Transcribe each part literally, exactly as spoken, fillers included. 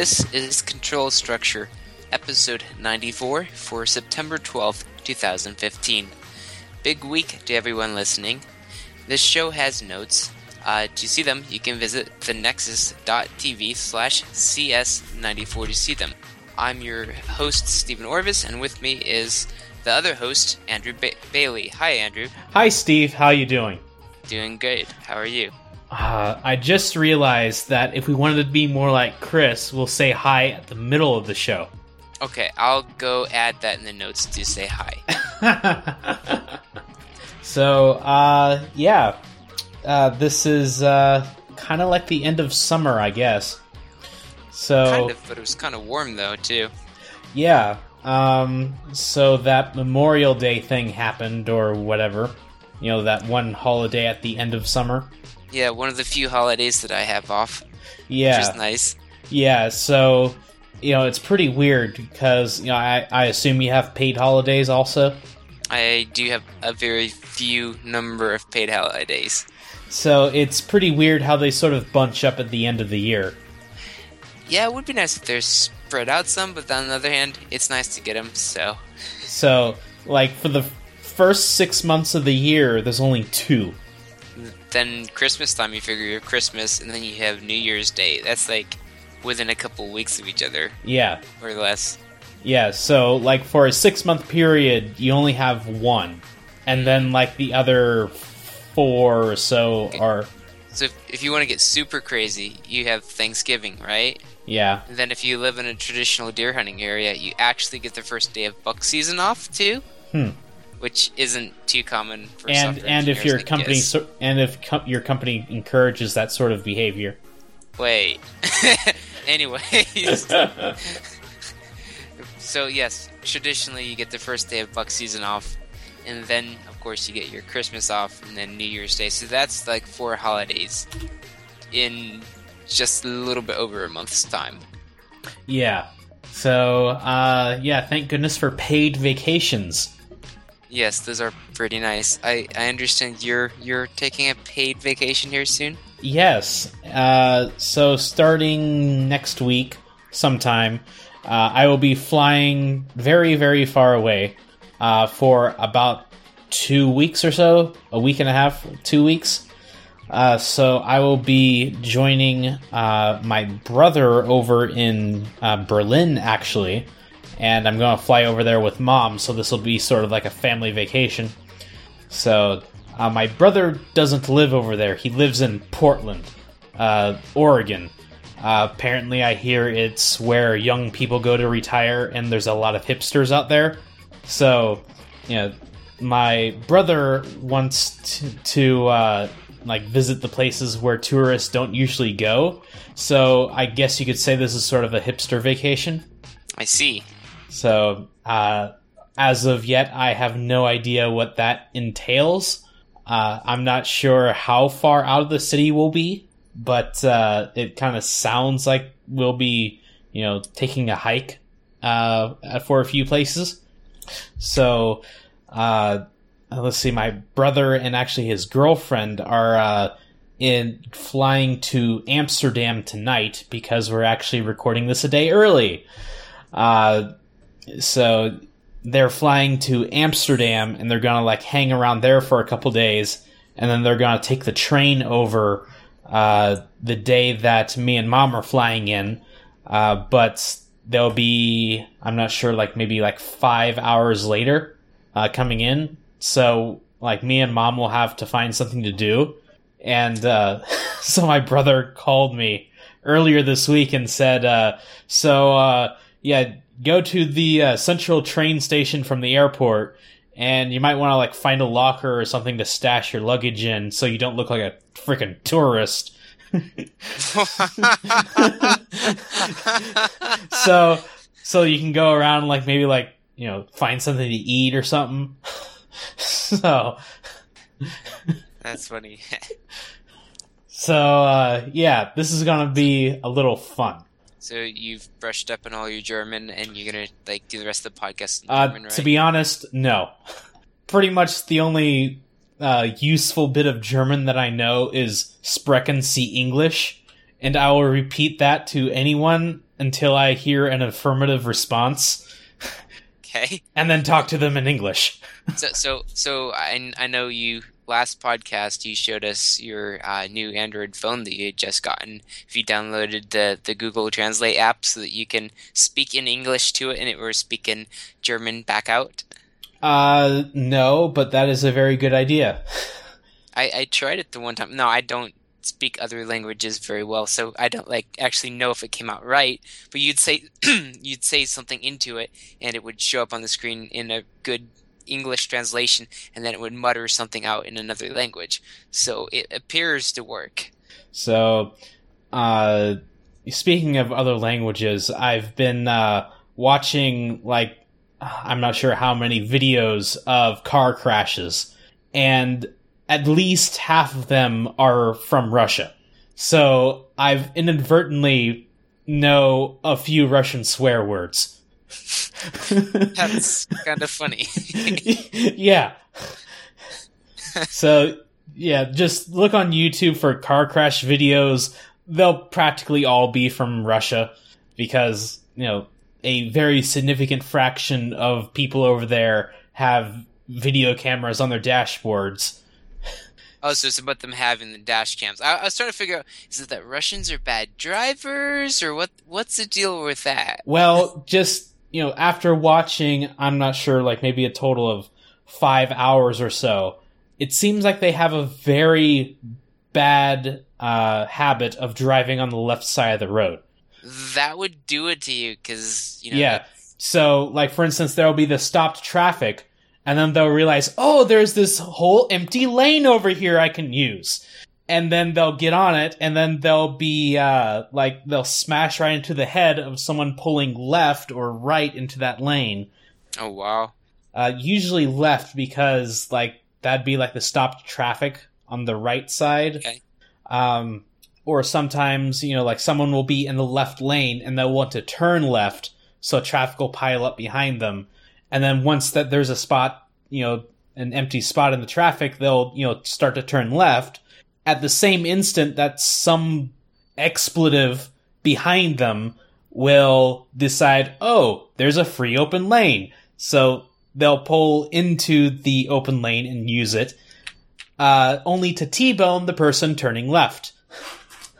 This is Control Structure, episode ninety-four for September twelfth, twenty fifteen. Big week to everyone listening. This show has notes. Uh, to see them, you can visit thenexus dot t v slash c s ninety-four to see them. I'm your host, Stephen Orvis, and with me is the other host, Andrew ba- Bailey. Hi, Andrew. Hi, Steve. How you doing? Doing great. How are you? Uh, I just realized that if we wanted to be more like Chris, we'll say hi at the middle of the show. Okay, I'll go add that in the notes to say hi. So, uh, yeah, uh, this is uh, kind of like the end of summer, I guess. So kind of, but it was kind of warm, though, too. Yeah, um, so that Memorial Day thing happened or whatever. You know, that one holiday at the end of summer. Yeah, one of the few holidays that I have off. Yeah. Which is nice. Yeah, so, you know, it's pretty weird because, you know, I, I assume you have paid holidays also? I do have a very few number of paid holidays. So it's pretty weird how they sort of bunch up at the end of the year. Yeah, it would be nice if they're spread out some, but on the other hand, it's nice to get them, so. So, like, for the first six months of the year, there's only two. Then Christmas time, you figure you have Christmas, and then you have New Year's Day. That's like within a couple weeks of each other. Yeah. Or less. Yeah, so like for a six-month period, you only have one. And then like the other four or so okay. are... So if, if you want to get super crazy, you have Thanksgiving, right? Yeah. And then if you live in a traditional deer hunting area, you actually get the first day of buck season off, too. Hmm. Which isn't too common for and, software and if your company so, and if com- your company encourages that sort of behavior. Wait. Anyways. So yes, traditionally you get the first day of buck season off, and then of course you get your Christmas off, and then New Year's Day. So that's like four holidays in just a little bit over a month's time. Yeah. So uh, yeah, thank goodness for paid vacations. Yes, those are pretty nice. I, I understand you're you're taking a paid vacation here soon? Yes. Uh, so starting next week sometime, uh, I will be flying very, very far away uh, for about two weeks or so, a week and a half, two weeks. Uh, so I will be joining uh, my brother over in uh, Berlin, actually. And I'm going to fly over there with mom, so this will be sort of like a family vacation. So, uh, my brother doesn't live over there. He lives in Portland, uh, Oregon. Uh, apparently, I hear it's where young people go to retire, and there's a lot of hipsters out there. So, you know, my brother wants to, to uh, like, visit the places where tourists don't usually go. So, I guess you could say this is sort of a hipster vacation. I see. So, uh, as of yet, I have no idea what that entails. Uh, I'm not sure how far out of the city we'll be, but uh, it kind of sounds like we'll be, you know, taking a hike uh, for a few places. So, uh, let's see, my brother and actually his girlfriend are uh, in flying to Amsterdam tonight because we're actually recording this a day early. Uh, so they're flying to Amsterdam and they're gonna like hang around there for a couple days, and then they're gonna take the train over, uh, the day that me and mom are flying in. Uh, but they'll be, I'm not sure, like maybe like five hours later, uh, coming in. So like me and mom will have to find something to do. And, uh, so my brother called me earlier this week and said, uh, so, uh, yeah, go to the uh, central train station from the airport, and you might want to like find a locker or something to stash your luggage in, so you don't look like a freaking tourist. so, so you can go around and, like maybe like you know find something to eat or something. So that's funny. so uh, yeah, this is gonna be a little fun. So you've brushed up on all your German, and you're gonna like do the rest of the podcast in German, uh, right? To be honest, no. Pretty much the only uh, useful bit of German that I know is "Sprechen Sie English," and I will repeat that to anyone until I hear an affirmative response. Okay. And then talk to them in English. so, so, so I, I know you. Last podcast, you showed us your uh, new Android phone that you had just gotten. If you downloaded the, the Google Translate app so that you can speak in English to it and it were speaking German back out? Uh, no, but that is a very good idea. I, I tried it the one time. No, I don't speak other languages very well, so I don't like actually know if it came out right. But you'd say you'd say something into it, and it would show up on the screen in a good English translation, and then it would mutter something out in another language. So it appears to work. So, uh, speaking of other languages, I've been uh, watching, like, I'm not sure how many videos of car crashes, and at least half of them are from Russia. So I've inadvertently know a few Russian swear words. That's kind of funny. Yeah. So, yeah, just look on YouTube for car crash videos. They'll practically all be from Russia because, you know, a very significant fraction of people over there have video cameras on their dashboards. Oh, so it's about them having the dash cams. I, I was trying to figure out, is it that Russians are bad drivers, or what? What's the deal with that? Well, just... You know, after watching, I'm not sure, like maybe a total of five hours or so, it seems like they have a very bad uh, habit of driving on the left side of the road. That would do it to you, because, you know... Yeah, that's... so, like, for instance, there'll be the stopped traffic, and then they'll realize, oh, there's this whole empty lane over here I can use. And then they'll get on it, and then they'll be, uh, like, they'll smash right into the head of someone pulling left or right into that lane. Oh, wow. Uh, usually left, because, like, that'd be, like, the stopped traffic on the right side. Okay. Um, or sometimes, you know, like, someone will be in the left lane, and they'll want to turn left, so traffic will pile up behind them. And then once that there's a spot, you know, an empty spot in the traffic, they'll, you know, start to turn left. At the same instant that some expletive behind them will decide, oh, there's a free open lane. So they'll pull into the open lane and use it, uh, only to T-bone the person turning left.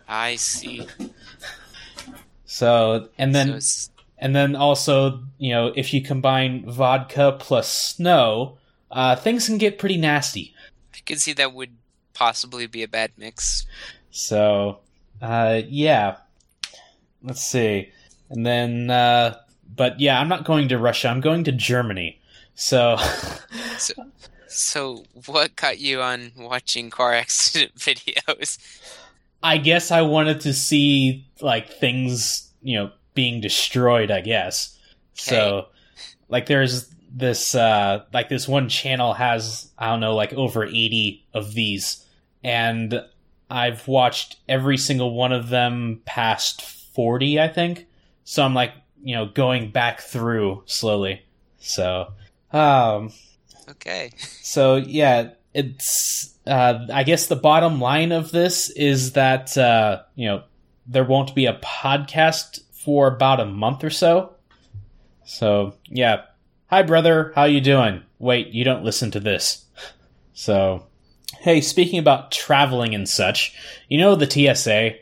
I see. So, and then, so and then also, you know, if you combine vodka plus snow, uh, things can get pretty nasty. I can see that would possibly be a bad mix. So, uh, yeah. Let's see. And then, uh, but yeah, I'm not going to Russia. I'm going to Germany. So, so, so what got you on watching car accident videos? I guess I wanted to see, like, things, you know, being destroyed, I guess. Okay. So, like, there's this, uh, like, this one channel has, I don't know, like, over eighty of these. And I've watched every single one of them past forty, I think. So I'm, like, you know, going back through slowly. So, um... Okay. So, yeah, it's... Uh, I guess the bottom line of this is that, uh, you know, there won't be a podcast for about a month or so. So, yeah. Hi, brother. How you doing? Wait, you don't listen to this. So... Hey, speaking about traveling and such, you know the T S A?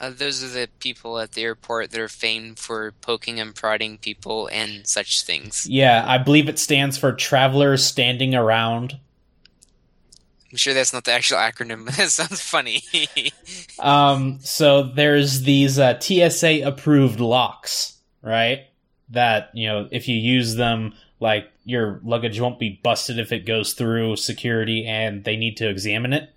Uh, those are the people at the airport that are famed for poking and prodding people and such things. Yeah, I believe it stands for Travelers Standing Around. I'm sure that's not the actual acronym, but that sounds funny. um, so there's these uh, T S A-approved locks, right? That, you know, if you use them... Like, your luggage won't be busted if it goes through security and they need to examine it.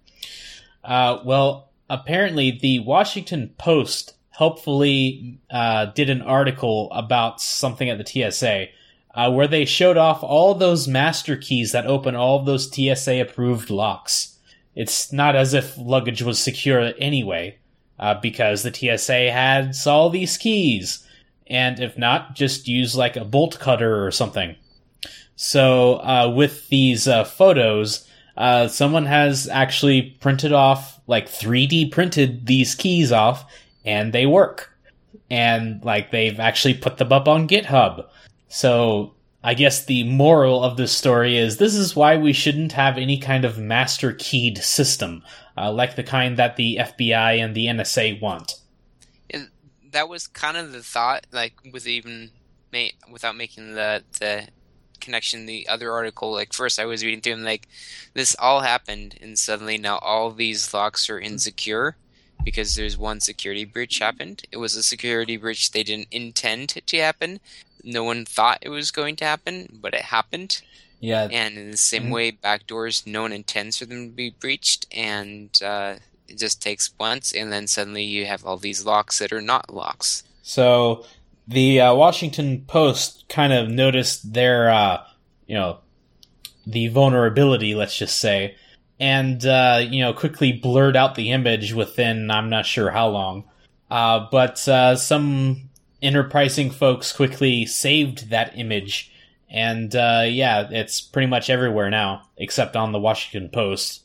Uh, well, apparently the Washington Post helpfully uh, did an article about something at the T S A uh, where they showed off all those master keys that open all of those T S A-approved locks. It's not as if luggage was secure anyway, uh, because the T S A had all these keys. And if not, just use, like, a bolt cutter or something. So, uh, with these uh, photos, uh, someone has actually printed off, like, three D printed these keys off, and they work. and like they've actually put them up on GitHub. So I guess the moral of this story is this is why we shouldn't have any kind of master keyed system, uh, like the kind that the F B I and the N S A want. And that was kind of the thought, like with even ma- without making the the connection, the other article. Like first, I was reading through and like this all happened, and suddenly now all these locks are insecure because there's one security breach happened. It was a security breach they didn't intend to happen. No one thought it was going to happen, but it happened. Yeah. And in the same mm-hmm. way, backdoors, no one intends for them to be breached, and uh, it just takes once, and then suddenly you have all these locks that are not locks. So the uh, Washington Post kind of noticed their, uh, you know, the vulnerability, let's just say, and, uh, you know, quickly blurred out the image within I'm not sure how long. Uh, but uh, some enterprising folks quickly saved that image, and uh, yeah, it's pretty much everywhere now, except on the Washington Post.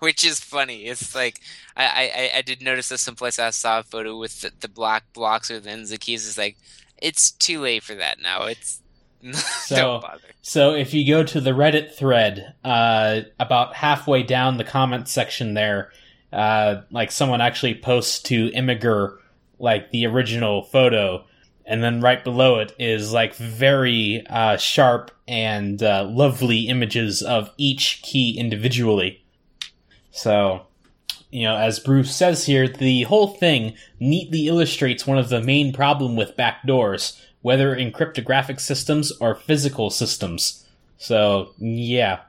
Which is funny. It's like, I, I, I did notice this someplace. I saw a photo with the, the black blocks within the keys. It's like, it's too late for that now. It's so, don't bother. So if you go to the Reddit thread, uh, about halfway down the comment section there, uh, like someone actually posts to Imgur like the original photo, and then right below it is like very uh, sharp and uh, lovely images of each key individually. So, you know, as Bruce says here, the whole thing neatly illustrates one of the main problem with backdoors, whether in cryptographic systems or physical systems. So, yeah.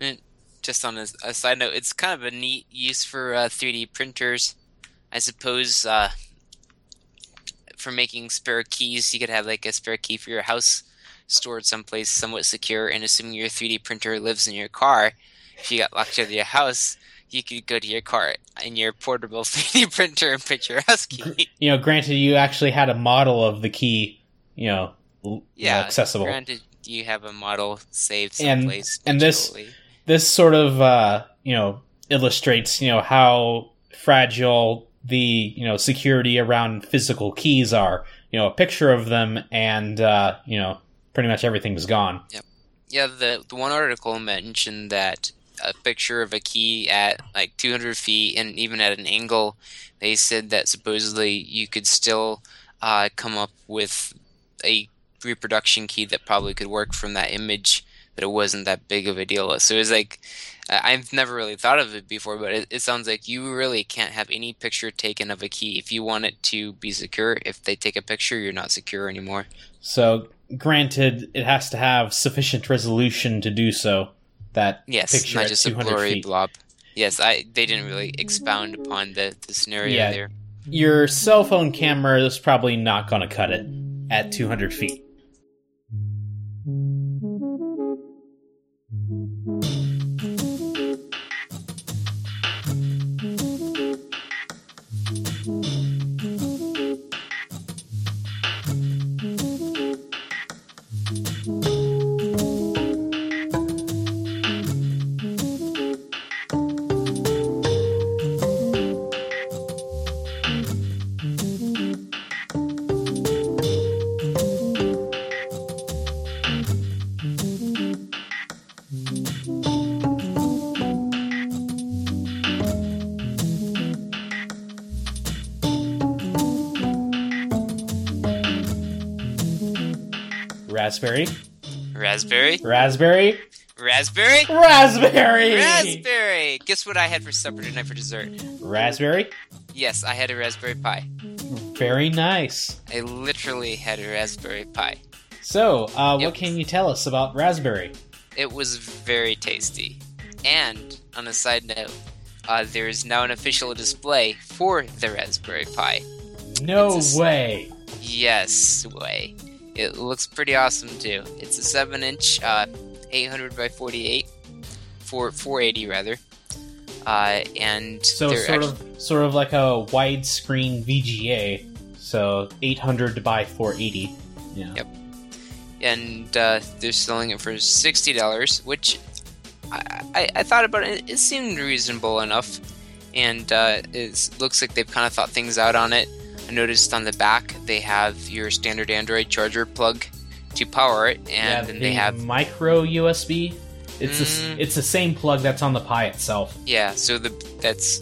And just on a, a side note, it's kind of a neat use for uh, three D printers, I suppose. Uh, for making spare keys, you could have like a spare key for your house stored someplace somewhat secure, and assuming your three D printer lives in your car, if you got locked out of your house, you could go to your car and your portable three D printer and print your house key. You know, granted you actually had a model of the key, you know, yeah, accessible. Granted you have a model saved someplace. And, and this this sort of uh, you know, illustrates, you know, how fragile the, you know, security around physical keys are. You know, a picture of them and uh, you know, pretty much everything's gone. Yep. Yeah, the, the one article mentioned that a picture of a key at like two hundred feet and even at an angle, they said that supposedly you could still uh, come up with a reproduction key that probably could work from that image, that it wasn't that big of a deal. So it was like, I've never really thought of it before, but it, it sounds like you really can't have any picture taken of a key if you want it to be secure. If they take a picture, you're not secure anymore. So granted, it has to have sufficient resolution to do so. That yes, picture not at just a blurry feet. blob. Yes, I they didn't really expound upon the, the scenario yeah, there. Your cell phone camera is probably not going to cut it at two hundred feet. Raspberry. Raspberry. Raspberry. Raspberry. Raspberry. Raspberry. Guess what I had for supper tonight for dessert? Raspberry? Yes, I had a Raspberry Pi. Very nice. I literally had a Raspberry Pi. So, uh, yep. What can you tell us about Raspberry? It was very tasty. And, on a side note, uh, there is now an official display for the Raspberry Pi. No a, way. Yes, way. It looks pretty awesome too. It's a seven inch, uh, eight hundred by forty-eight, four, four eighty rather, uh, and so sort actually... of sort of like a widescreen V G A, so eight hundred by four eighty. Yeah. Yep. And uh, they're selling it for sixty dollars, which I, I, I thought about it. It seemed reasonable enough, and uh, it looks like they've kind of thought things out on it. I noticed on the back they have your standard Android charger plug to power it, and yeah, then the they have micro U S B. It's mm, a, it's the same plug that's on the Pi itself. Yeah, so the that's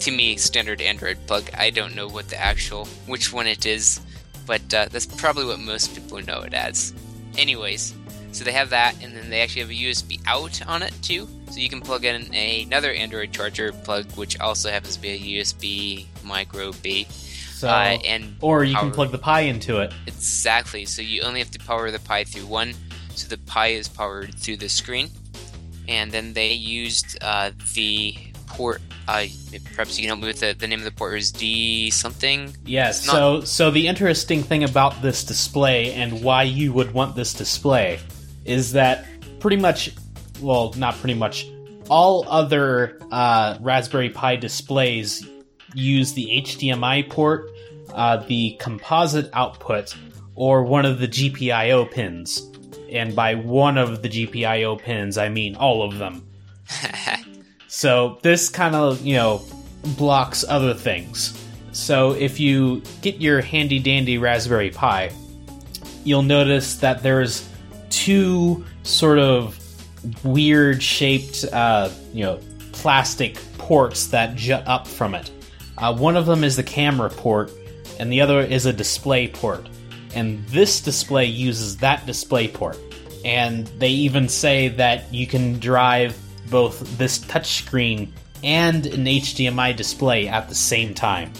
to me standard Android plug. I don't know what the actual which one it is, but uh, that's probably what most people know it as. Anyways, so they have that, and then they actually have a U S B out on it too, so you can plug in another Android charger plug, which also happens to be a U S B micro B. So, uh, and or you power. can plug the Pi into it. Exactly. So you only have to power the Pi through one. So the Pi is powered through the screen. And then they used uh, the port. Uh, perhaps you can help me with the, the name of the port. Is D something? Yes. Not... So so the interesting thing about this display and why you would want this display is that pretty much, well, not pretty much, all other uh, Raspberry Pi displays use the H D M I port, uh, the composite output, or one of the G P I O pins. And by one of the G P I O pins, I mean all of them. So this kind of, you know, blocks other things. So if you get your handy-dandy Raspberry Pi, you'll notice that there's two sort of weird-shaped, uh, you know, plastic ports that jut up from it. Uh, one of them is the camera port, and the other is a display port. And this display uses that display port. And they even say that you can drive both this touchscreen and an H D M I display at the same time.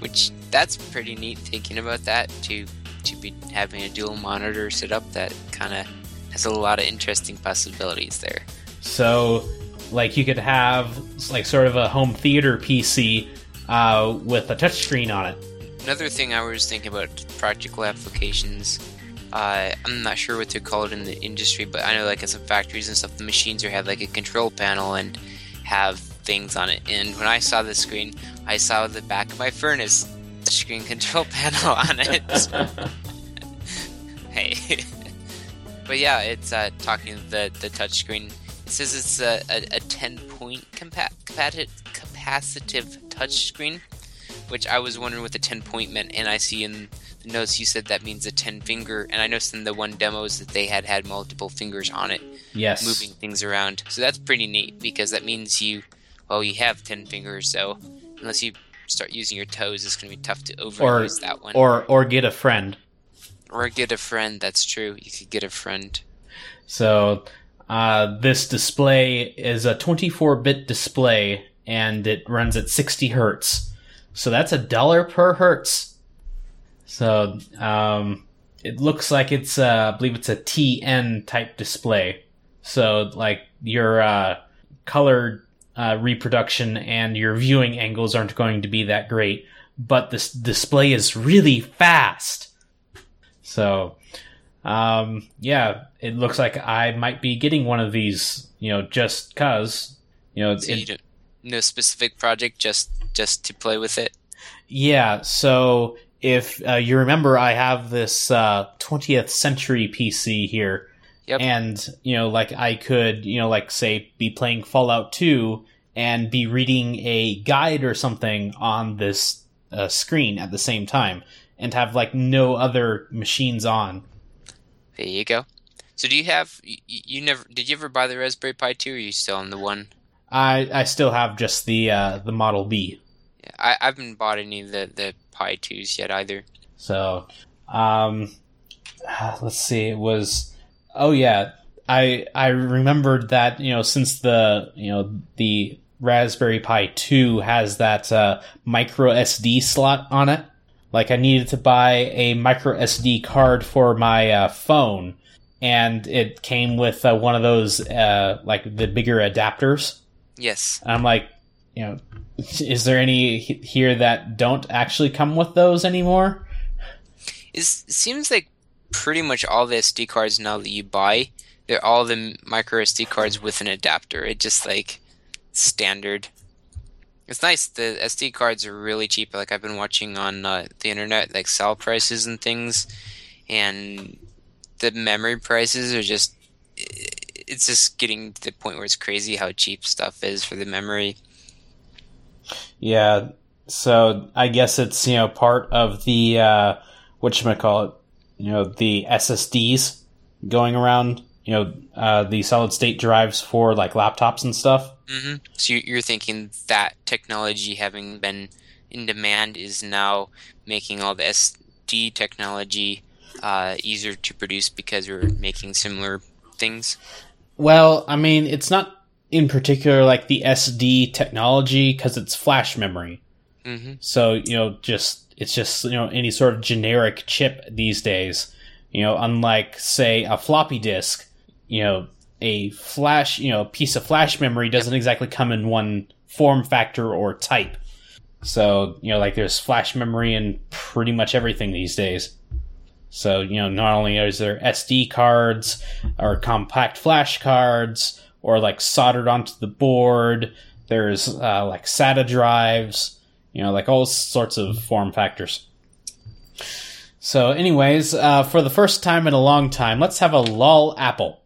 Which, that's pretty neat thinking about that, to, to be having a dual monitor set up. That kind of has a lot of interesting possibilities there. So, like, you could have, like, sort of a home theater P C Uh, with a touchscreen on it. Another thing I was thinking about, practical applications, uh, I'm not sure what they're called in the industry, but I know like at some factories and stuff, the machines are have like a control panel and have things on it. And when I saw this screen, I saw the back of my furnace, the screen control panel on it. Hey. But yeah, it's uh, talking to the, the touchscreen. It says it's a, a, a ten-point compa- compa- capacitive touchscreen, which I was wondering what the ten-point meant, and I see in the notes you said that means a ten-finger, and I noticed in the one demos that they had had multiple fingers on it, yes, moving things around. So that's pretty neat, because that means you, well, you have ten fingers, so unless you start using your toes, it's going to be tough to overuse or, that one. Or, or get a friend. Or get a friend, that's true. You could get a friend. So... Uh, this display is a twenty-four bit display, and it runs at sixty hertz. So that's a dollar per hertz. So um, it looks like it's, uh, I believe it's a T N type display. So like your uh, color uh, reproduction and your viewing angles aren't going to be that great, but this display is really fast. So... Um, yeah, it looks like I might be getting one of these, you know, just cause, you know, so it, you don't, no specific project, just, just to play with it. Yeah. So if uh, you remember, I have this, uh, twentieth century P C here. Yep. And, you know, like I could, you know, like say be playing Fallout two and be reading a guide or something on this uh, screen at the same time and have like no other machines on. There you go. So do you have, you, you never, did you ever buy the Raspberry Pi two, or are you still on the one? I, I still have just the uh, the Model B. Yeah, I, I haven't bought any of the, the Pi twos yet either. So, um, let's see, it was, oh yeah, I I remembered that, you know, since the, you know, the Raspberry Pi two has that uh, micro S D slot on it. Like, I needed to buy a micro S D card for my uh, phone, and it came with uh, one of those, uh, like, the bigger adapters. Yes. And I'm like, you know, is there any here that don't actually come with those anymore? It's, it seems like pretty much all the S D cards now that you buy, they're all the micro S D cards with an adapter. It's just, like, standard. It's nice. The S D cards are really cheap. Like, I've been watching on uh, the internet, like, sell prices and things. And the memory prices are just... It's just getting to the point where it's crazy how cheap stuff is for the memory. Yeah. So I guess it's, you know, part of the, uh, whatchamacallit, you know, the S S Ds going around, you know, uh, the solid state drives for like laptops and stuff. Mm-hmm. So you're thinking that technology, having been in demand, is now making all the S D technology uh, easier to produce because we're making similar things? Well, I mean, it's not in particular like the S D technology because it's flash memory. Mm-hmm. So, you know, just it's just, you know, any sort of generic chip these days, you know, unlike, say, a floppy disk, you know, a flash, you know, piece of flash memory doesn't exactly come in one form factor or type. So, you know, like there's flash memory in pretty much everything these days. So, you know, not only is there S D cards or compact flash cards or like soldered onto the board, there's uh, like SATA drives. You know, like all sorts of form factors. So anyways, uh, for the first time in a long time, let's have a LOL Apple.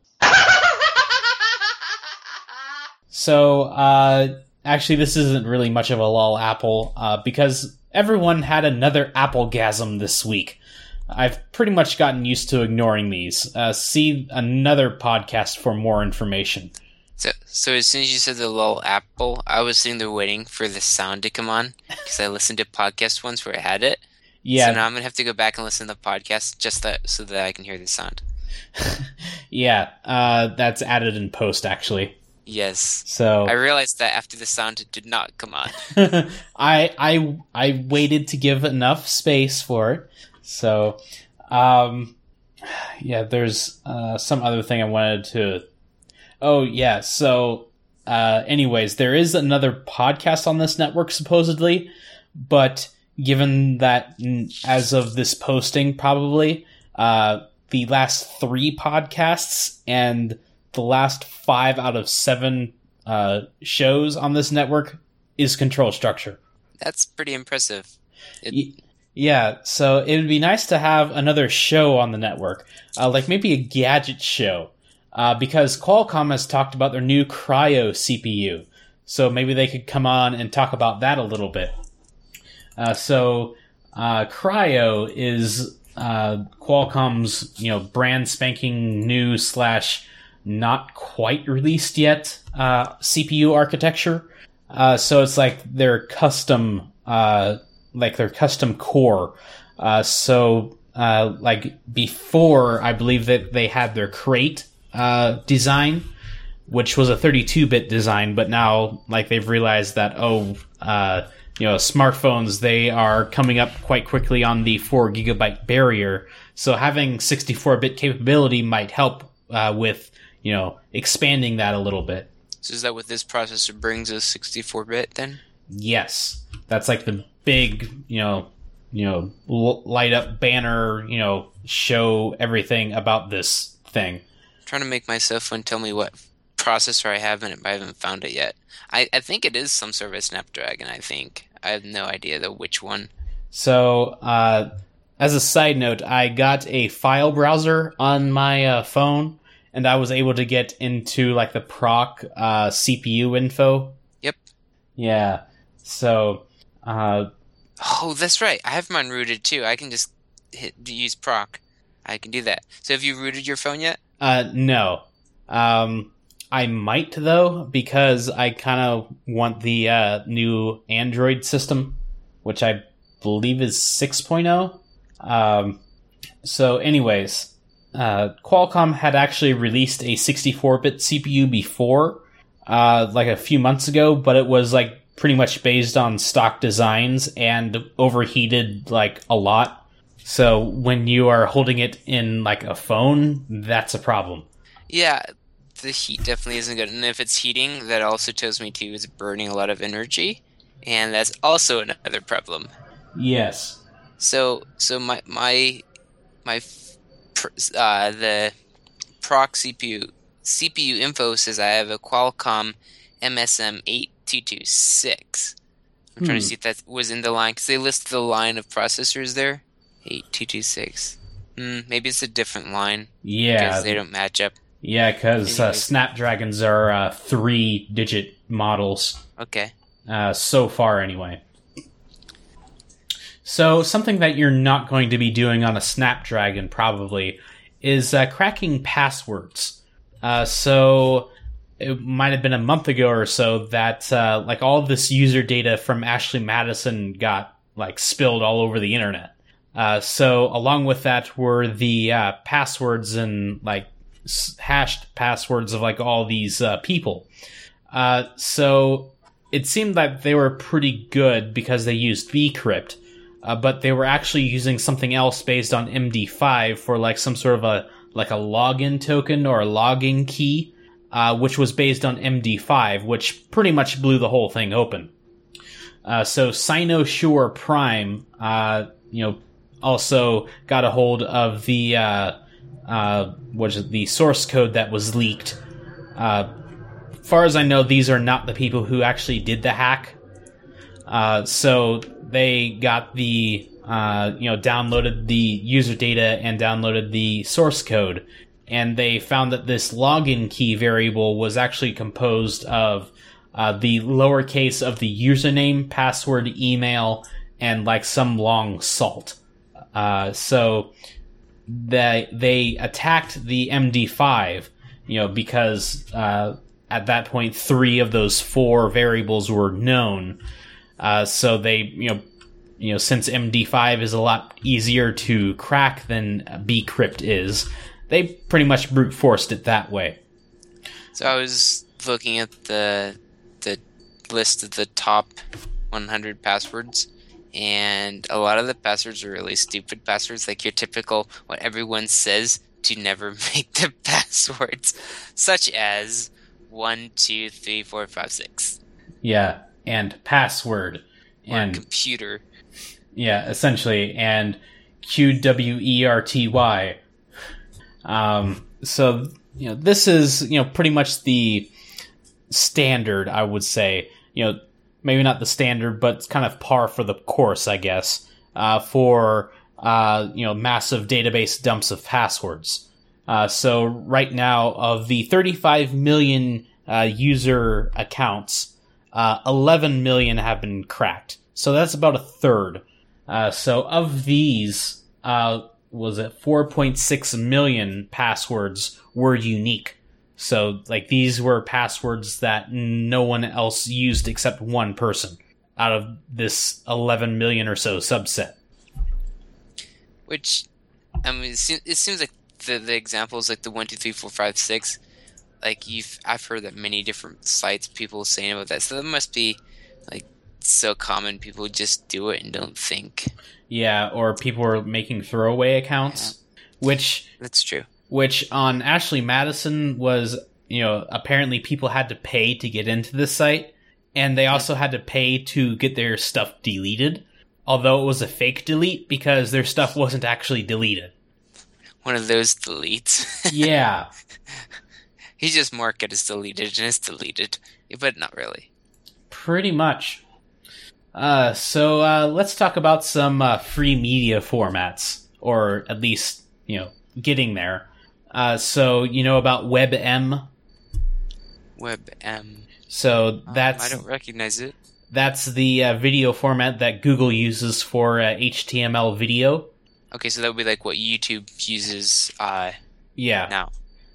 So, uh, actually, this isn't really much of a LOL Apple, uh, because everyone had another Applegasm this week. I've pretty much gotten used to ignoring these. Uh, see another podcast for more information. So, so as soon as you said the LOL Apple, I was sitting there waiting for the sound to come on because I listened to podcasts once where I had it. Yeah. So now I'm going to have to go back and listen to the podcast just that, so that I can hear the sound. Yeah, uh, that's added in post, actually. Yes. So I realized that after the sound it did not come on. I, I, I waited to give enough space for it. So, um, yeah, there's uh, some other thing I wanted to... Oh, yeah. So, uh, anyways, there is another podcast on this network, supposedly. But given that as of this posting, probably, uh, the last three podcasts and the last five out of seven uh, shows on this network is Control Structure. That's pretty impressive. It- y- yeah. So it would be nice to have another show on the network, uh, like maybe a gadget show. Uh, because Qualcomm has talked about their new Cryo C P U. So maybe they could come on and talk about that a little bit. Uh, so uh, Cryo is uh, Qualcomm's, you know, brand spanking new slash not quite released yet uh, C P U architecture. Uh, so it's like their custom, uh, like their custom core. Uh, so uh, like before, I believe that they had their Crate Uh, design, which was a thirty-two bit design, but now like they've realized that oh, uh, you know, smartphones, they are coming up quite quickly on the four gigabyte barrier. So having sixty-four bit capability might help uh, with, you know, expanding that a little bit. So is that what this processor brings us, sixty-four bit then? Yes, that's like the big, you know, you know, l- light up banner, you know, show everything about this thing. Trying to make my cell phone tell me what processor I have in it, but I haven't found it yet. I, I think it is some sort of a Snapdragon, I think. I have no idea, though, which one. So, uh, as a side note, I got a file browser on my uh, phone, and I was able to get into, like, the proc uh, C P U info. Yep. Yeah. So, uh... Oh, that's right. I have mine rooted, too. I can just hit use proc. I can do that. So have you rooted your phone yet? Uh, no. Um, I might, though, because I kind of want the uh, new Android system, which I believe is six point oh. Um, so anyways, uh, Qualcomm had actually released a sixty-four bit C P U before, uh, like a few months ago, but it was like pretty much based on stock designs and overheated like a lot. So when you are holding it in, like, a phone, that's a problem. Yeah, the heat definitely isn't good. And if it's heating, that also tells me, too, it's burning a lot of energy. And that's also another problem. Yes. So so my my my uh, the proc C P U, C P U info says I have a Qualcomm M S M eight two two six. I'm hmm. trying to see if that was in the line, because they list the line of processors there. eight two two six. Mm, maybe it's a different line. Yeah. Because they don't match up. Yeah, because uh, Snapdragons are uh, three-digit models. Okay. Uh, so far, anyway. So something that you're not going to be doing on a Snapdragon probably is uh, cracking passwords. Uh, so it might have been a month ago or so that uh, like all this user data from Ashley Madison got like spilled all over the internet. Uh, so along with that were the uh, passwords and like hashed passwords of like all these uh, people. Uh, so it seemed that they were pretty good because they used bcrypt. Uh, but they were actually using something else based on M D five for like some sort of a like a login token or a login key, uh, which was based on M D five, which pretty much blew the whole thing open. Uh, so Cynosure Prime, uh, you know, also got a hold of the uh, uh, what is it, the source code that was leaked. Uh, far as I know, these are not the people who actually did the hack. Uh, so. They got the, uh, you know, downloaded the user data and downloaded the source code. And they found that this login key variable was actually composed of uh, the lowercase of the username, password, email, and like some long salt. Uh, so they, they attacked the M D five, you know, because uh, at that point, three of those four variables were known. Uh, so they, you know, you know, since M D five is a lot easier to crack than bcrypt is, they pretty much brute forced it that way. So I was looking at the the list of the top one hundred passwords, and a lot of the passwords are really stupid passwords, like your typical what everyone says to never make the passwords, such as one, two, three, four, five, six. Yeah. And password. Or and computer. Yeah, essentially. And Q W E R T Y. Um, so, you know, this is, you know, pretty much the standard, I would say. You know, maybe not the standard, but it's kind of par for the course, I guess, uh, for, uh, you know, massive database dumps of passwords. Uh, so right now, of the thirty-five million uh, user accounts... Uh, eleven million have been cracked. So that's about a third. Uh, so of these, uh, was it four point six million passwords were unique. So like these were passwords that no one else used except one person out of this eleven million or so subset. Which, I mean, it seems, it seems like the, the examples like the one, two, three, four, five, six. Like you've, I've heard that many different sites people saying about that. So that must be like so common. People just do it and don't think. Yeah, or people are making throwaway accounts, yeah. Which that's true. Which on Ashley Madison was, you know, apparently people had to pay to get into this site, and they also had to pay to get their stuff deleted. Although it was a fake delete because their stuff wasn't actually deleted. One of those deletes. Yeah. You just mark it as deleted, and it's deleted, but not really. Pretty much. Uh, so uh, let's talk about some uh, free media formats, or at least, you know, getting there. Uh, so you know about WebM? WebM. So that's... Um, I don't recognize it. That's the uh, video format that Google uses for uh, H T M L video. Okay, so that would be like what YouTube uses uh, yeah. now.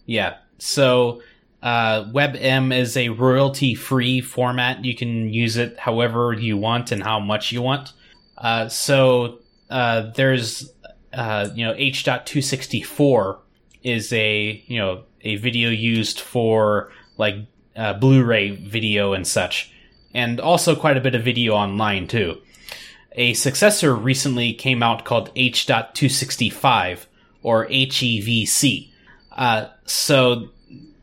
Yeah. So uh, WebM is a royalty-free format. You can use it however you want and how much you want. Uh, so uh, there's, uh, you know, H two sixty-four is a, you know, a video used for like uh, Blu-ray video and such, and also quite a bit of video online too. A successor recently came out called H two sixty-five or H E V C. Uh, so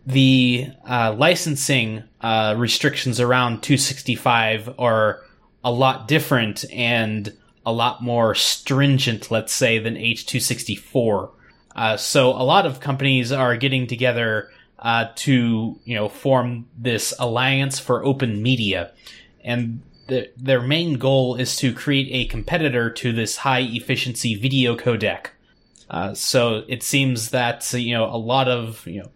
the uh, licensing uh, restrictions around two sixty-five are a lot different and a lot more stringent, let's say, than H two sixty-four. Uh, so a lot of companies are getting together uh, to, you know, form this alliance for open media, and the, their main goal is to create a competitor to this high-efficiency video codec. Uh, so it seems that, you know, a lot of, you know,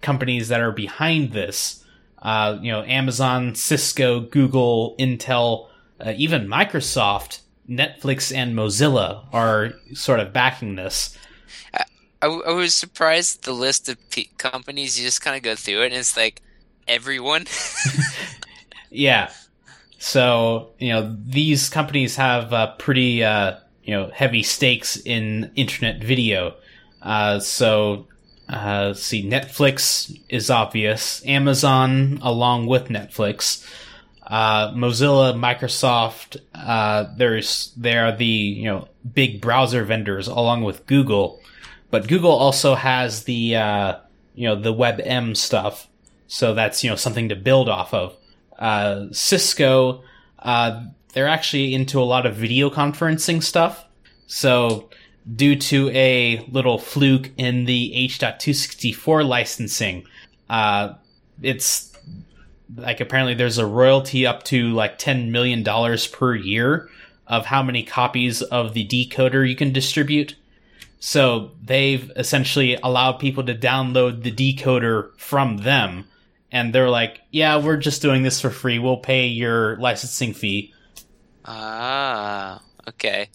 companies that are behind this, uh, you know, Amazon, Cisco, Google, Intel, uh, even Microsoft Netflix and Mozilla are sort of backing this. I, I, I was surprised the list of p- companies, you just kind of go through it and it's like everyone. Yeah. So, you know, these companies have uh, pretty, uh, you know, heavy stakes in internet video. Uh, so, uh, see, Netflix is obvious. Amazon, along with Netflix. Uh, Mozilla, Microsoft, uh, there's, they are the, you know, big browser vendors along with Google. But Google also has the, uh, you know, the WebM stuff. So that's, you know, something to build off of. Uh, Cisco, uh, they're actually into a lot of video conferencing stuff. So due to a little fluke in the H dot two sixty-four licensing, uh, it's like apparently there's a royalty up to like ten million dollars per year of how many copies of the decoder you can distribute. So they've essentially allowed people to download the decoder from them. And they're like, yeah, we're just doing this for free. We'll pay your licensing fee. Ah, okay.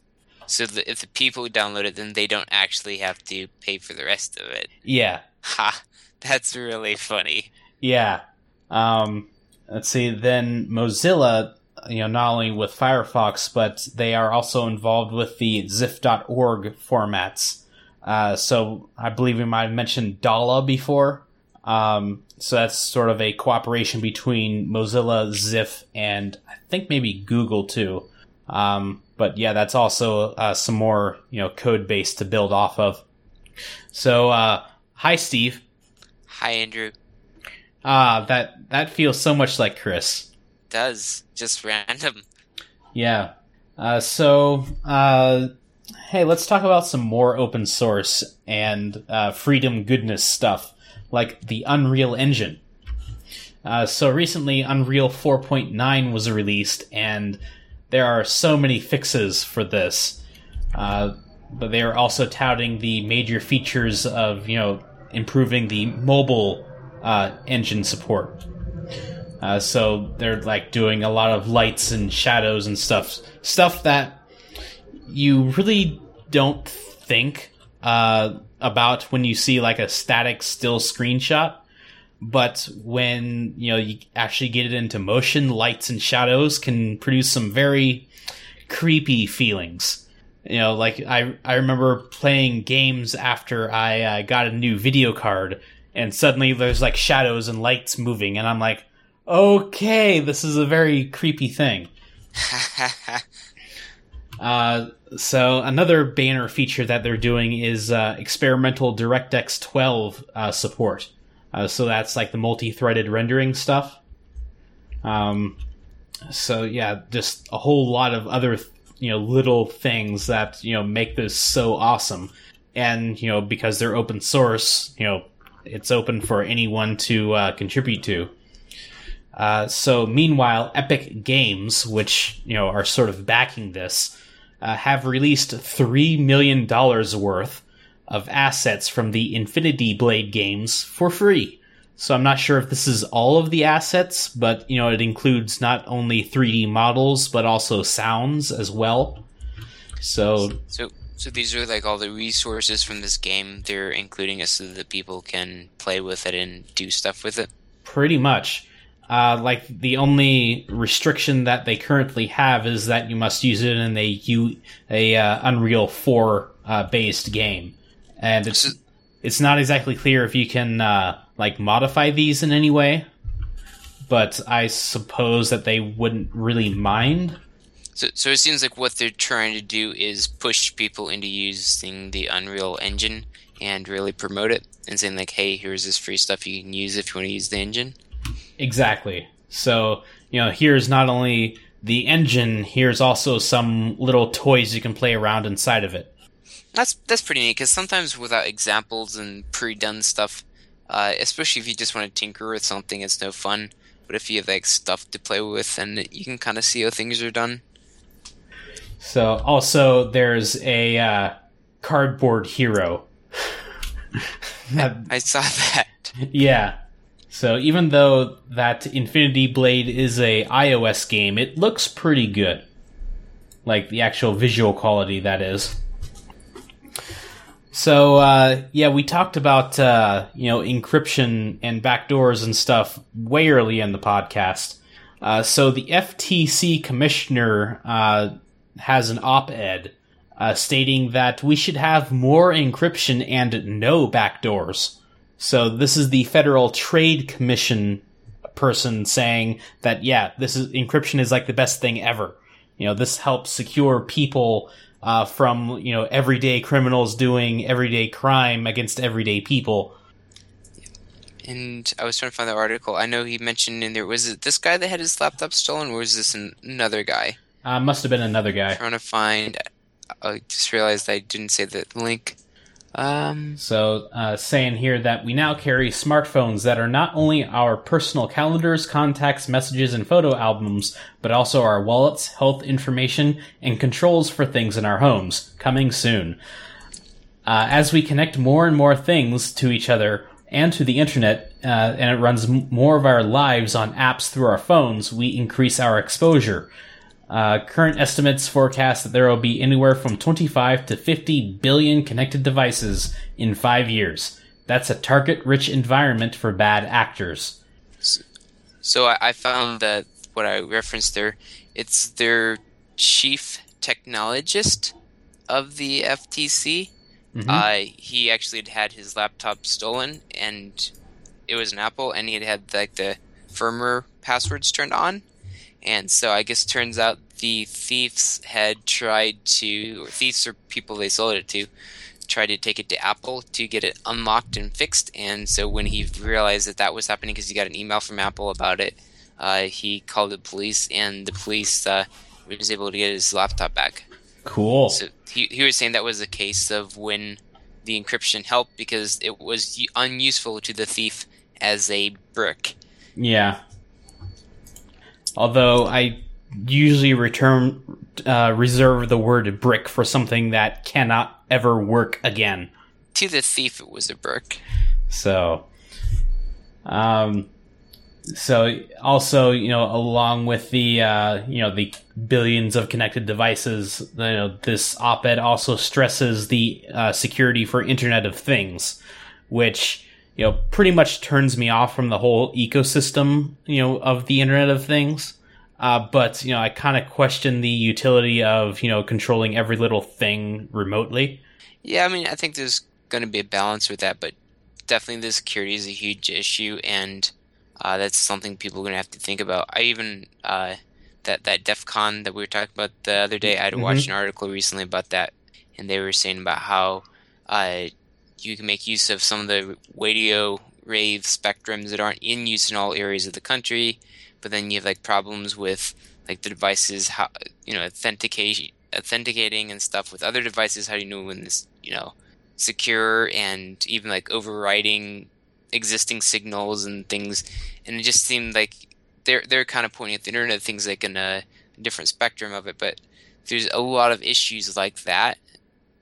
So the, if the people download it, then they don't actually have to pay for the rest of it. Yeah. Ha, that's really funny. Yeah. Um, let's see. Then Mozilla, you know, not only with Firefox, but they are also involved with the zip dot org formats. Uh, so I believe we might have mentioned DALA before. Um, so that's sort of a cooperation between Mozilla, Zipf, and I think maybe Google too. Um, but yeah, that's also, uh, some more, you know, code base to build off of. So, uh, hi, Steve. Hi, Andrew. Ah, uh, that, that feels so much like Chris. It does. Just random. Yeah. Uh, so, uh, hey, let's talk about some more open source and, uh, freedom goodness stuff. Like the Unreal Engine. Uh, so recently, Unreal four point nine was released, and there are so many fixes for this. Uh, but they are also touting the major features of, you know, improving the mobile uh, engine support. Uh, so they're like doing a lot of lights and shadows and stuff, stuff that you really don't think. Uh, about when you see like a static still screenshot, but when, you know, you actually get it into motion, lights and shadows can produce some very creepy feelings. You know, like I, I remember playing games after I uh, got a new video card, and suddenly there's like shadows and lights moving, and I'm like, okay, this is a very creepy thing. uh, So another banner feature that they're doing is uh, experimental DirectX twelve uh, support. Uh, so that's like the multi-threaded rendering stuff. Um, so yeah, just a whole lot of other, you know, little things that, you know, make this so awesome. And, you know, because they're open source, you know, it's open for anyone to uh, contribute to. Uh, so meanwhile, Epic Games, which, you know, are sort of backing this, Uh, have released three million dollars worth of assets from the Infinity Blade games for free. So I'm not sure if this is all of the assets, but, you know, it includes not only three D models, but also sounds as well. So, so, so these are like all the resources from this game. They're including it so that people can play with it and do stuff with it. Pretty much. Uh, like, the only restriction that they currently have is that you must use it in a, U, a uh, Unreal four-based uh, game. And it's it's not exactly clear if you can, uh, like, modify these in any way. But I suppose that they wouldn't really mind. So, so it seems like what they're trying to do is push people into using the Unreal Engine and really promote it. And saying, like, hey, here's this free stuff you can use if you want to use the engine. Exactly. So, you know, here's not only the engine, here's also some little toys you can play around inside of it. That's that's pretty neat, because sometimes without examples and pre-done stuff, uh, especially if you just want to tinker with something, it's no fun. But if you have, like, stuff to play with, and you can kind of see how things are done. So, also, there's a uh, cardboard hero. I, I saw that. Yeah. So even though that Infinity Blade is a iOS game, it looks pretty good. like the actual visual quality, that is. So, uh, yeah, we talked about, uh, you know, encryption and backdoors and stuff way early in the podcast. Uh, so the F T C commissioner uh, has an op-ed uh, stating that we should have more encryption and no backdoors. So this is the Federal Trade Commission person saying that, yeah, this is encryption is like the best thing ever. You know, this helps secure people Uh, from, you know, everyday criminals doing everyday crime against everyday people. And I was trying to find the article. I know he mentioned in there, was it this guy that had his laptop stolen, or was this an, another guy? Uh, must have been another guy. I'm trying to find, I just realized I didn't say the link. Um, so, uh, saying here that we now carry smartphones that are not only our personal calendars, contacts, messages, and photo albums, but also our wallets, health information, and controls for things in our homes. Coming soon. Uh, as we connect more and more things to each other and to the internet, uh, and it runs m- more of our lives on apps through our phones, we increase our exposure. Uh, current estimates forecast that there will be anywhere from twenty-five to fifty billion connected devices in five years. That's a target-rich environment for bad actors. So, so I, I found that what I referenced there, it's their chief technologist of the F T C. Mm-hmm. Uh, he actually had had his laptop stolen, and it was an Apple, and he had had like the firmware passwords turned on. And so I guess it turns out the thieves had tried to, or thieves or people they sold it to, tried to take it to Apple to get it unlocked and fixed. And so when he realized that that was happening because he got an email from Apple about it, uh, he called the police, and the police uh, was able to get his laptop back. Cool. So he, he was saying that was a case of when the encryption helped because it was unuseful to the thief as a brick. Yeah. Although I usually return, uh, reserve the word brick for something that cannot ever work again. To the thief, it was a brick. So, um, so also, you know, along with the, uh, you know, the billions of connected devices, you know, this op-ed also stresses the uh, security for Internet of Things, which, you know, pretty much turns me off from the whole ecosystem, you know, of the Internet of Things. Uh, but, you know, I kind of question the utility of, you know, controlling every little thing remotely. Yeah, I mean, I think there's going to be a balance with that, but definitely the security is a huge issue, and uh, that's something people are going to have to think about. I even, uh, that, that DEF CON that we were talking about the other day, I had mm-hmm. watched an article recently about that, and they were saying about how uh you can make use of some of the radio wave spectrums that aren't in use in all areas of the country, but then you have like problems with like the devices, how, you know, authentication, authenticating and stuff with other devices. How do you know when this, you know, secure, and even like overriding existing signals and things. And it just seemed like they're they're kind of pointing at the Internet of Things like in a different spectrum of it, but there's a lot of issues like that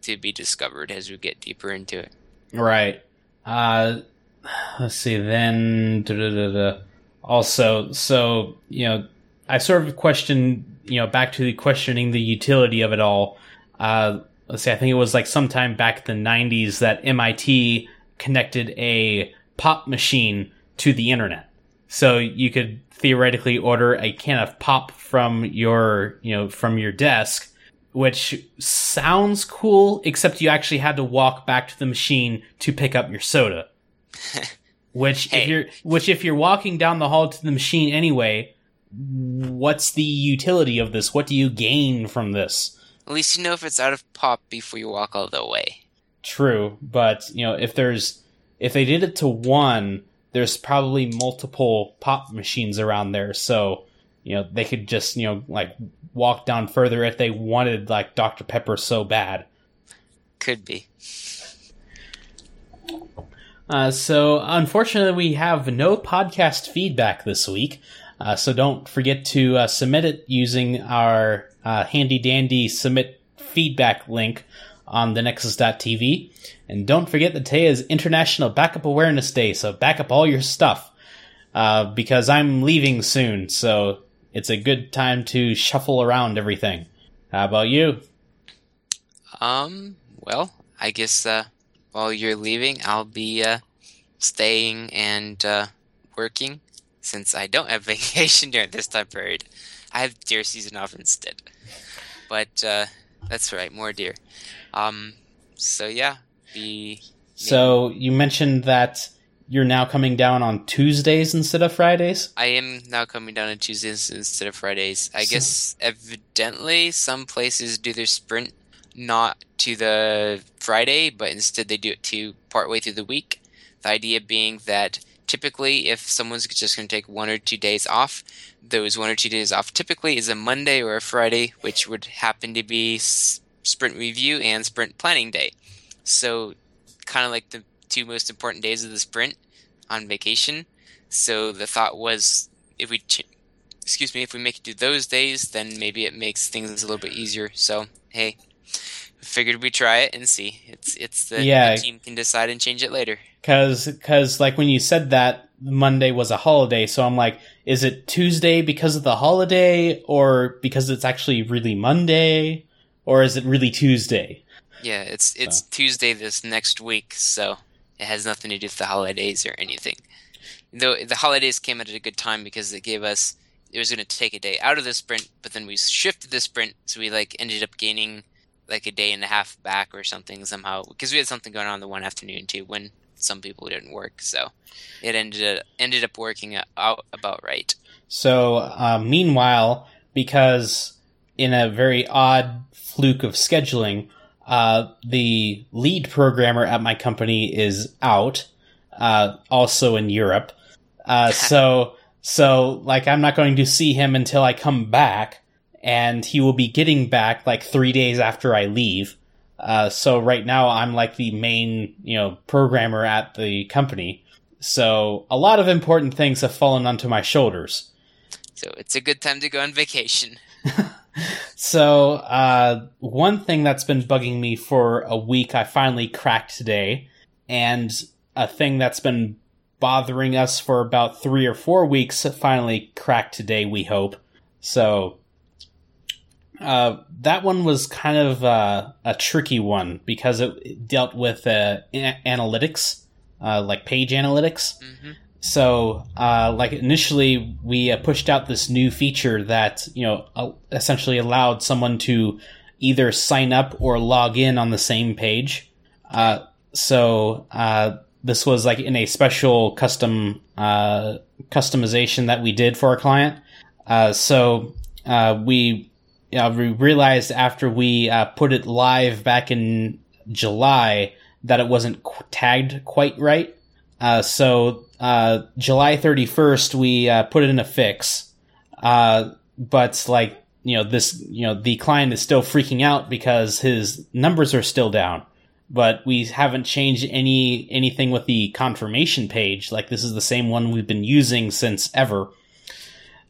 to be discovered as we get deeper into it. Right. Uh, let's see, then... Da, da, da, da. Also, so, you know, I sort of question, you know, back to the questioning the utility of it all. Uh, let's see, I think it was like sometime back in the nineties that M I T connected a pop machine to the internet. So you could theoretically order a can of pop from your, you know, from your desk, which sounds cool, except you actually had to walk back to the machine to pick up your soda. Which, hey. if you're, which if you're walking down the hall to the machine anyway, what's the utility of this? What do you gain from this? At least you know if it's out of pop before you walk all the way. True, but you know if there's if they did it to one, there's probably multiple pop machines around there, so you know they could just you know like. walk down further if they wanted, like, Doctor Pepper so bad. Could be. Uh, so, unfortunately, we have no podcast feedback this week, uh, so don't forget to uh, submit it using our uh, handy-dandy submit feedback link on thenexus dot t v. And don't forget that today is International Backup Awareness Day, so back up all your stuff, uh, because I'm leaving soon, so... It's a good time to shuffle around everything. How about you? Um, well, I guess uh, while you're leaving, I'll be uh, staying and uh, working since I don't have vacation during this time period. I have deer season off instead. But uh, that's right, more deer. Um, so yeah. Be so you mentioned that you're now coming down on Tuesdays instead of Fridays? I am now coming down on Tuesdays instead of Fridays. I so, guess evidently some places do their sprint not to the Friday, but instead they do it to partway through the week. The idea being that typically if someone's just going to take one or two days off, those one or two days off typically is a Monday or a Friday, which would happen to be sprint review and sprint planning day. So kind of like the two most important days of the sprint on vacation. So the thought was, if we, ch- excuse me, if we make it do those days, then maybe it makes things a little bit easier. So hey, figured we'd try it and see. It's it's the, yeah. the team can decide and change it later. Because because like when you said that Monday was a holiday, so I'm like, is it Tuesday because of the holiday, or because it's actually really Monday, or is it really Tuesday? Yeah, it's it's so. Tuesday this next week, so. It has nothing to do with the holidays or anything. Though the holidays came at a good time because it gave us, it was going to take a day out of the sprint, but then we shifted the sprint, so we like ended up gaining like a day and a half back or something somehow, because we had something going on the one afternoon too when some people didn't work. So it ended up, ended up working out about right. So uh, meanwhile, because in a very odd fluke of scheduling, Uh, the lead programmer at my company is out, uh, also in Europe. Uh, so, so like I'm not going to see him until I come back, and he will be getting back like three days after I leave. Uh, so right now I'm like the main, you know, programmer at the company. So a lot of important things have fallen onto my shoulders. So it's a good time to go on vacation. So, uh, one thing that's been bugging me for a week I finally cracked today, and a thing that's been bothering us for about three or four weeks finally cracked today, we hope. So, uh, that one was kind of uh, a tricky one, because it dealt with uh, a- analytics, uh, like page analytics. Mm-hmm. So, uh, like initially, we uh, pushed out this new feature that, you know, uh, essentially allowed someone to either sign up or log in on the same page. Uh, so, uh, this was like in a special custom uh, customization that we did for our client. Uh, so, uh, we, uh, we realized after we uh, put it live back in July that it wasn't qu- tagged quite right. Uh, so, uh, July thirty-first, we, uh, put it in a fix. Uh, but like, you know, this, you know, the client is still freaking out because his numbers are still down, but we haven't changed any, anything with the confirmation page. Like this is the same one we've been using since ever.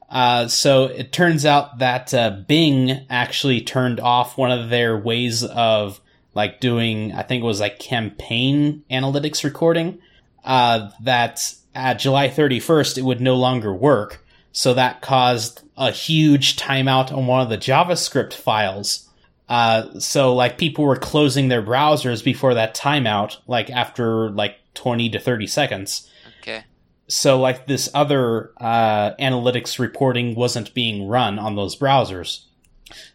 Uh, so it turns out that, uh, Bing actually turned off one of their ways of like doing, I think it was like campaign analytics recording. Uh, that at July thirty-first, it would no longer work. So that caused a huge timeout on one of the JavaScript files. Uh, so like people were closing their browsers before that timeout, like after like twenty to thirty seconds. Okay. So like this other, uh, analytics reporting wasn't being run on those browsers.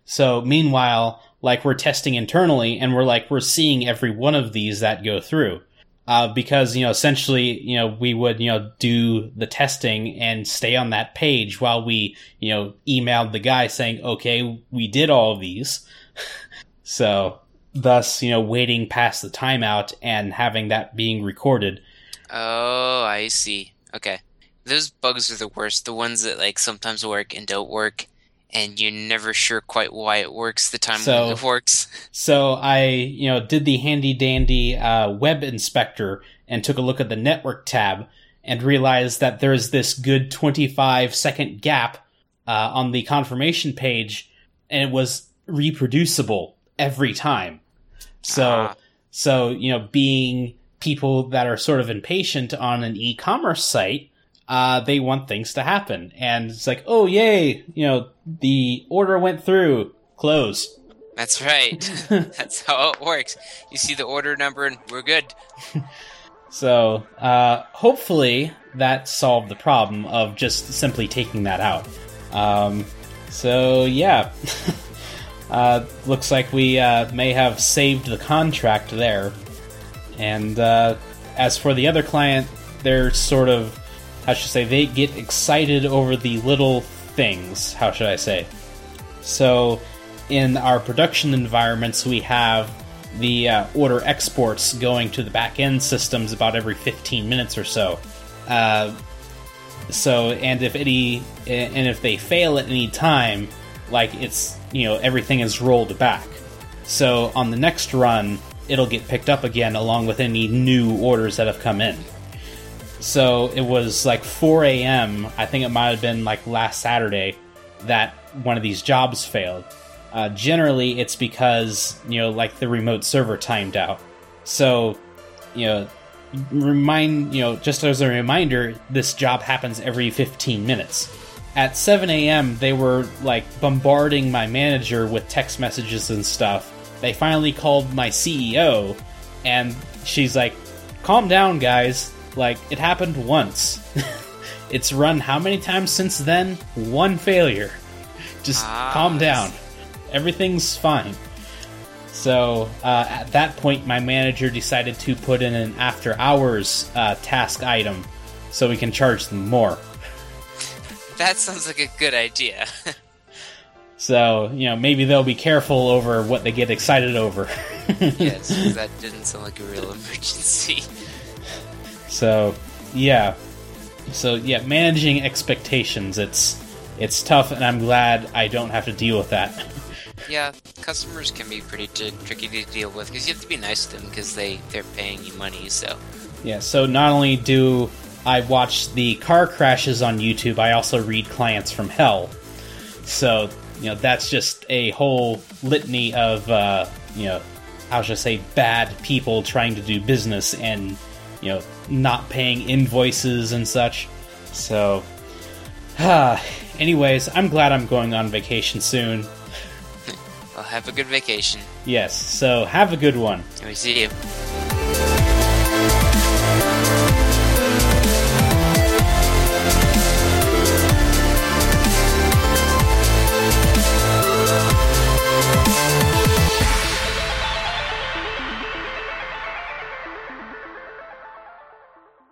So meanwhile, like we're testing internally and we're like, we're seeing every one of these that go through. Uh, because, you know, essentially, you know, we would, you know, do the testing and stay on that page while we, you know, emailed the guy saying, okay, we did all of these. So thus, you know, waiting past the timeout and having that being recorded. Oh, I see. Okay. Those bugs are the worst. The ones that like sometimes work and don't work. And you're never sure quite why it works the time so, when it works. So I, you know, did the handy dandy uh, web inspector and took a look at the network tab and realized that there's this good twenty-five second gap uh, on the confirmation page, and it was reproducible every time. So, uh-huh. so you know, being people that are sort of impatient on an e-commerce site. Uh, they want things to happen. And it's like, oh, yay, you know, the order went through. Close. That's right. That's how it works. You see the order number and we're good. So uh, hopefully that solved the problem of just simply taking that out. Um, so yeah, uh, looks like we uh, may have saved the contract there. And uh, as for the other client, they're sort of, how should I say, they get excited over the little things, how should I say. So in our production environments, we have the uh, order exports going to the back-end systems about every fifteen minutes or so. Uh, so, and if any, and if they fail at any time, like it's, you know, everything is rolled back. So on the next run, it'll get picked up again along with any new orders that have come in. So it was like four a.m., I think it might have been like last Saturday, that one of these jobs failed. Uh, generally, it's because, you know, like the remote server timed out. So, you know, remind, you know, just as a reminder, this job happens every fifteen minutes. At seven a.m., they were like bombarding my manager with text messages and stuff. They finally called my C E O, and she's like, "Calm down, guys. Like, it happened once." It's run how many times since then? One failure. Just ah, calm down. Everything's fine. So uh, at that point, my manager decided to put in an after-hours uh, task item so we can charge them more. That sounds like a good idea. So, you know, maybe they'll be careful over what they get excited over. Yes, because that didn't sound like a real emergency. So, yeah. So, yeah, managing expectations, it's it's tough, and I'm glad I don't have to deal with that. Yeah, customers can be pretty t- tricky to deal with, because you have to be nice to them, because they, they're paying you money, so... Yeah, so not only do I watch the car crashes on YouTube, I also read clients from hell. So, you know, that's just a whole litany of, uh, you know, how should I say, bad people trying to do business and, you know, not paying invoices and such. So, ah, anyways, I'm glad I'm going on vacation soon. Well, have a good vacation. Yes, so have a good one. We see you.